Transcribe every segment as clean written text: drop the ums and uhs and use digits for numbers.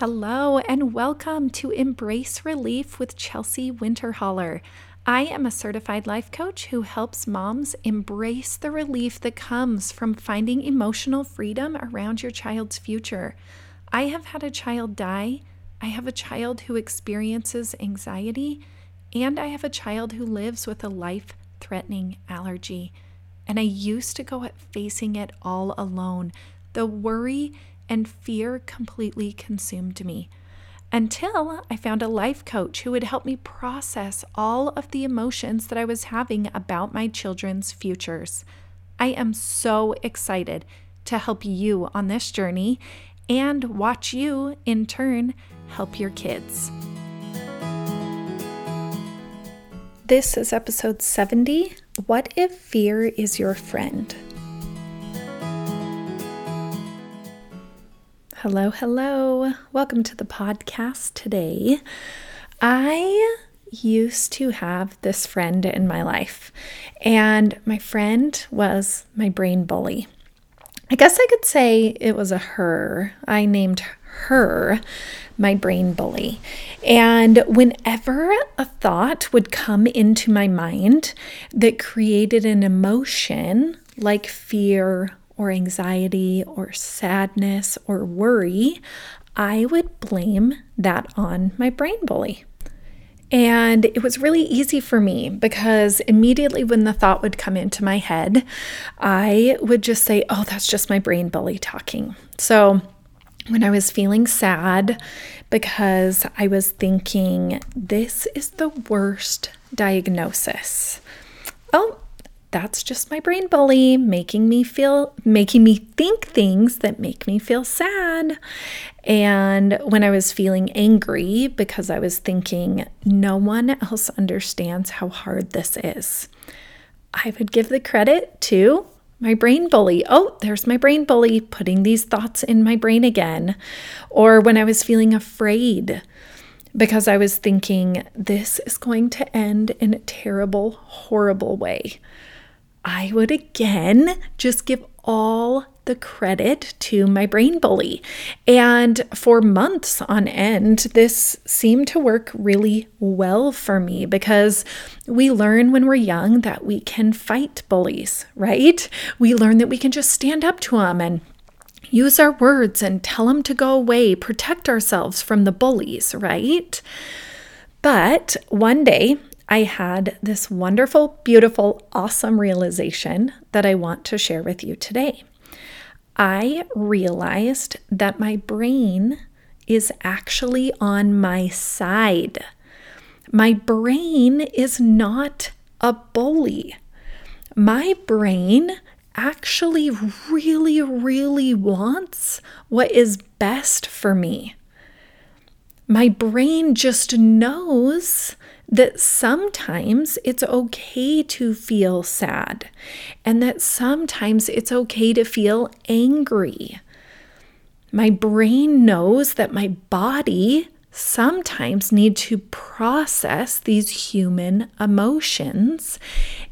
Hello and welcome to Embrace Relief with Chelsea Winterholler. I am a certified life coach who helps moms embrace the relief that comes from finding emotional freedom around your child's future. I have had a child die, I have a child who experiences anxiety, and I have a child who lives with a life-threatening allergy. And I used to go at facing it all alone. The worry and fear completely consumed me until I found a life coach who would help me process all of the emotions that I was having about my children's futures. I am so excited to help you on this journey and watch you, in turn, help your kids. This is episode 70, What If Fear Is Your Friend? Hello. Welcome to the podcast today. I used to have this friend in my life, and my friend was my brain bully. I guess I could say it was a her. I named her my brain bully. And whenever a thought would come into my mind that created an emotion like fear or anxiety or sadness or worry, I would blame that on my brain bully. And it was really easy for me because immediately when the thought would come into my head, I would just say, oh, that's just my brain bully talking. So when I was feeling sad because I was thinking, this is the worst diagnosis. Oh, that's just my brain bully making me think things that make me feel sad. And when I was feeling angry because I was thinking no one else understands how hard this is, I would give the credit to my brain bully. Oh, there's my brain bully putting these thoughts in my brain again. Or when I was feeling afraid because I was thinking this is going to end in a terrible, horrible way, I would again just give all the credit to my brain bully. And for months on end, this seemed to work really well for me because we learn when we're young that we can fight bullies, right? We learn that we can just stand up to them and use our words and tell them to go away, protect ourselves from the bullies, right? But one day, I had this wonderful, beautiful, awesome realization that I want to share with you today. I realized that my brain is actually on my side. My brain is not a bully. My brain actually really, really wants what is best for me. My brain just knows that sometimes it's okay to feel sad and that sometimes it's okay to feel angry. My brain knows that my body sometimes needs to process these human emotions,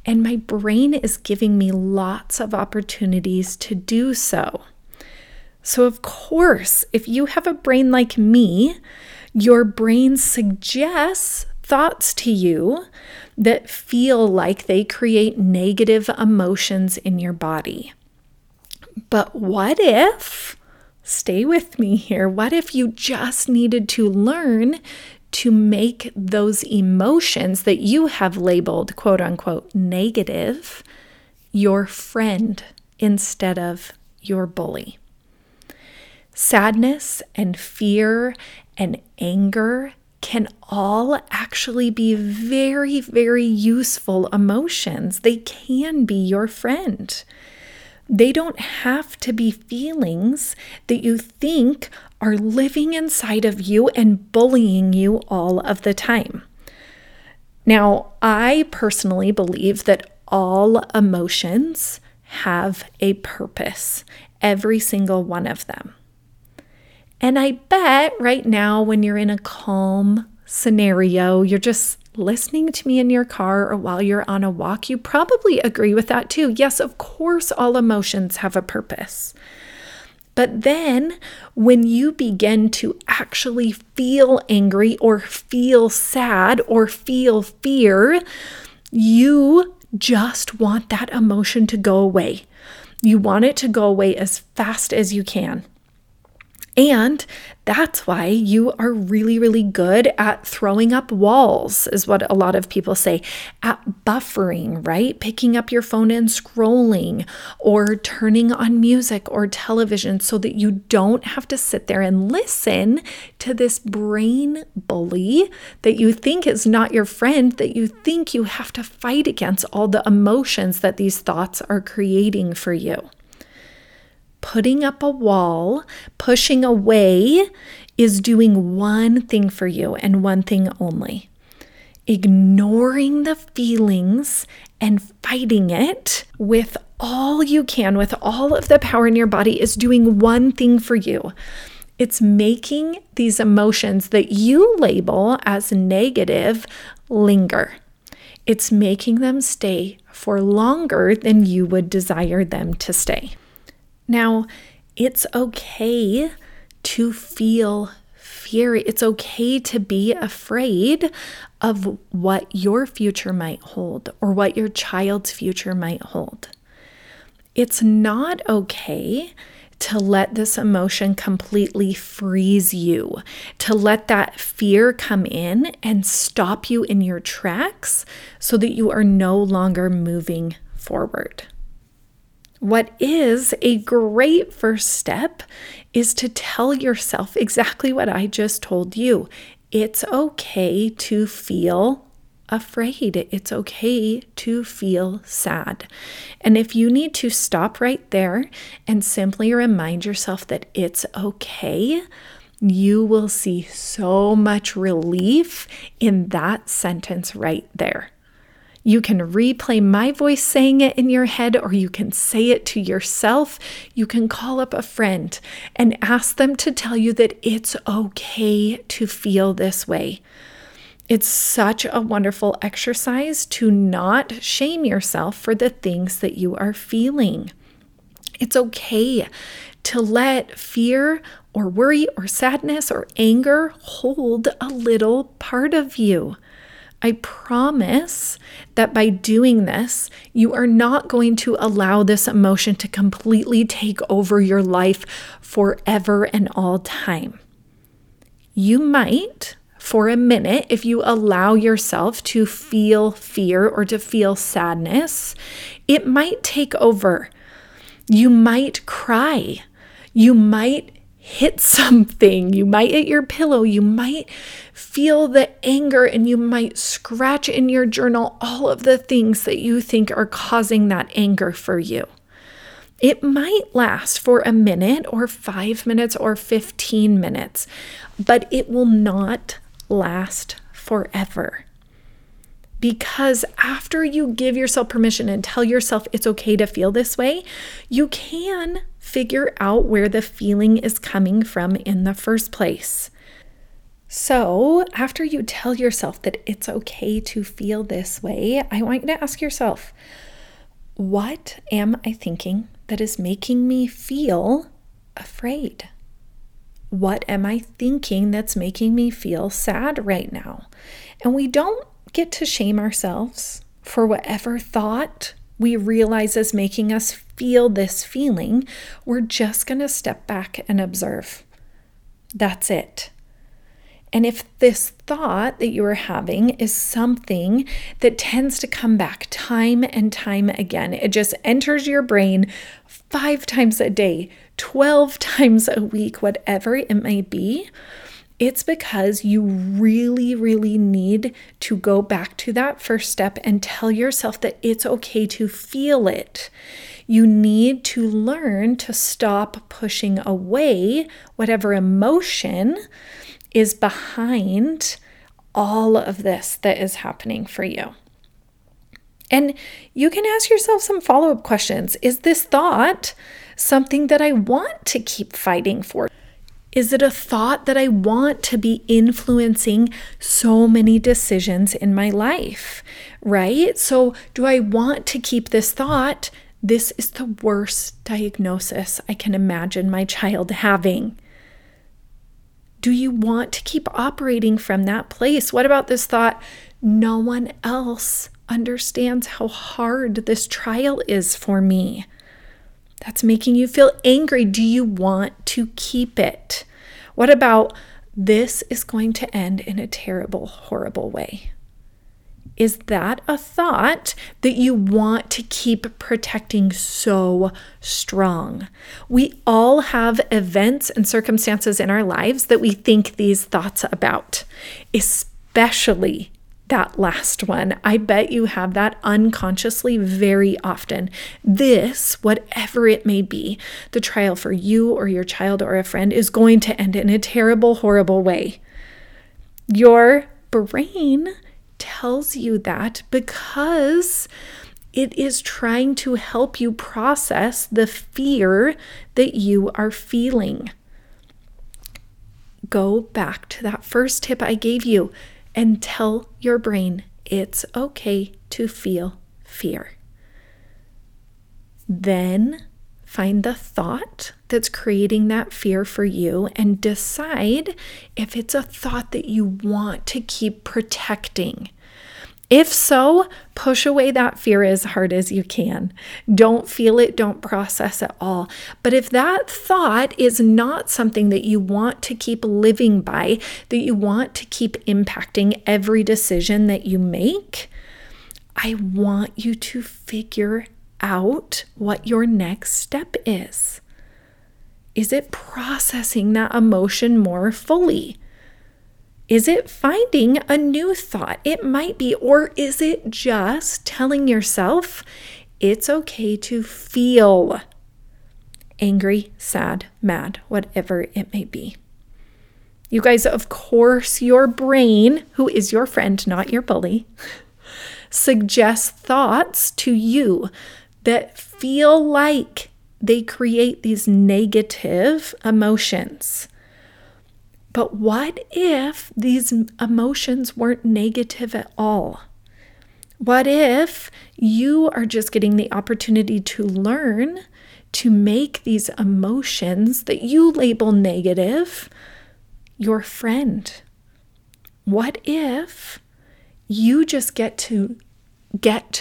and my brain is giving me lots of opportunities to do so. So of course, if you have a brain like me, your brain suggests thoughts to you that feel like they create negative emotions in your body. But what if, stay with me here, what if you just needed to learn to make those emotions that you have labeled, quote unquote, negative, your friend instead of your bully? Sadness and fear and anger can all actually be very, very useful emotions. They can be your friend. They don't have to be feelings that you think are living inside of you and bullying you all of the time. Now, I personally believe that all emotions have a purpose, every single one of them. And I bet right now when you're in a calm scenario, you're just listening to me in your car or while you're on a walk, you probably agree with that too. Yes, of course, all emotions have a purpose. But then when you begin to actually feel angry or feel sad or feel fear, you just want that emotion to go away. You want it to go away as fast as you can. And that's why you are really, really good at throwing up walls, is what a lot of people say, at buffering, right? Picking up your phone and scrolling, or turning on music or television so that you don't have to sit there and listen to this brain bully that you think is not your friend, that you think you have to fight against all the emotions that these thoughts are creating for you. Putting up a wall, pushing away, is doing one thing for you and one thing only. Ignoring the feelings and fighting it with all you can, with all of the power in your body, is doing one thing for you. It's making these emotions that you label as negative linger. It's making them stay for longer than you would desire them to stay. Now, it's okay to feel fear. It's okay to be afraid of what your future might hold or what your child's future might hold. It's not okay to let this emotion completely freeze you, to let that fear come in and stop you in your tracks so that you are no longer moving forward. What is a great first step is to tell yourself exactly what I just told you. It's okay to feel afraid. It's okay to feel sad. And if you need to, stop right there and simply remind yourself that it's okay, you will see so much relief in that sentence right there. You can replay my voice saying it in your head, or you can say it to yourself. You can call up a friend and ask them to tell you that it's okay to feel this way. It's such a wonderful exercise to not shame yourself for the things that you are feeling. It's okay to let fear or worry or sadness or anger hold a little part of you. I promise that by doing this, you are not going to allow this emotion to completely take over your life forever and all time. You might, for a minute, if you allow yourself to feel fear or to feel sadness, it might take over. You might cry. You might hit something, you might hit your pillow, you might feel the anger, and you might scratch in your journal all of the things that you think are causing that anger for you. It might last for a minute or 5 minutes or 15 minutes, but it will not last forever. Because after you give yourself permission and tell yourself it's okay to feel this way, you can figure out where the feeling is coming from in the first place. So after you tell yourself that it's okay to feel this way, I want you to ask yourself, what am I thinking that is making me feel afraid? What am I thinking that's making me feel sad right now? And we don't get to shame ourselves for whatever thought we realize is making us feel this feeling. We're just going to step back and observe. That's it. And if this thought that you are having is something that tends to come back time and time again, it just enters your brain 5 times a day, 12 times a week, whatever it may be, it's because you really, really need to go back to that first step and tell yourself that it's okay to feel it. You need to learn to stop pushing away whatever emotion is behind all of this that is happening for you. And you can ask yourself some follow-up questions. Is this thought something that I want to keep fighting for? Is it a thought that I want to be influencing so many decisions in my life, right? So do I want to keep this thought This is the worst diagnosis I can imagine my child having. Do you want to keep operating from that place? What about this thought, no one else understands how hard this trial is for me? That's making you feel angry. Do you want to keep it? What about, this is going to end in a terrible, horrible way? Is that a thought that you want to keep protecting so strong? We all have events and circumstances in our lives that we think these thoughts about, especially that last one. I bet you have that unconsciously very often. This, whatever it may be, the trial for you or your child or a friend is going to end in a terrible, horrible way. Your brain tells you that because it is trying to help you process the fear that you are feeling. Go back to that first tip I gave you and tell your brain it's okay to feel fear. Then find the thought that's creating that fear for you and decide if it's a thought that you want to keep protecting. If so, push away that fear as hard as you can. Don't feel it, don't process it all. But if that thought is not something that you want to keep living by, that you want to keep impacting every decision that you make, I want you to figure out what your next step is. Is it processing that emotion more fully? Is it finding a new thought? It might be. Or is it just telling yourself it's okay to feel angry, sad, mad, whatever it may be? You guys, of course, your brain, who is your friend, not your bully, suggests thoughts to you that feel like they create these negative emotions. But what if these emotions weren't negative at all? What if you are just getting the opportunity to learn to make these emotions that you label negative your friend? What if you just get to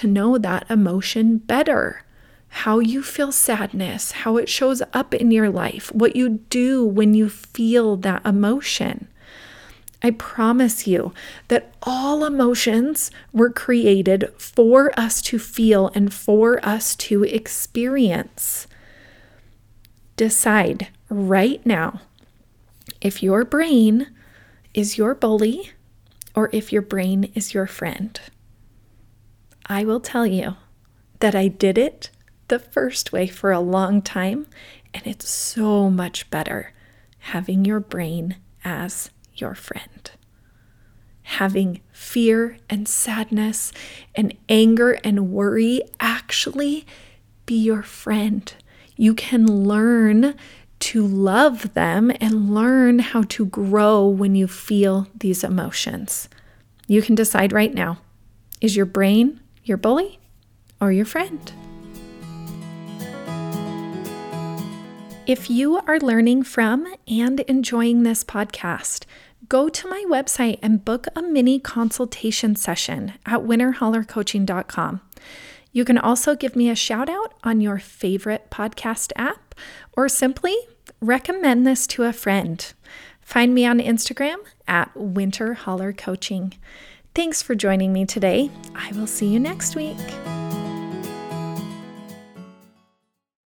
know that emotion better? How you feel sadness, how it shows up in your life, what you do when you feel that emotion. I promise you that all emotions were created for us to feel and for us to experience. Decide right now if your brain is your bully or if your brain is your friend. I will tell you that I did it the first way for a long time, and it's so much better having your brain as your friend. Having fear and sadness and anger and worry actually be your friend. You can learn to love them and learn how to grow when you feel these emotions. You can decide right now, is your brain your bully or your friend? If you are learning from and enjoying this podcast, go to my website and book a mini consultation session at winterhollercoaching.com. You can also give me a shout out on your favorite podcast app or simply recommend this to a friend. Find me on Instagram at winterhollercoaching. Thanks for joining me today. I will see you next week.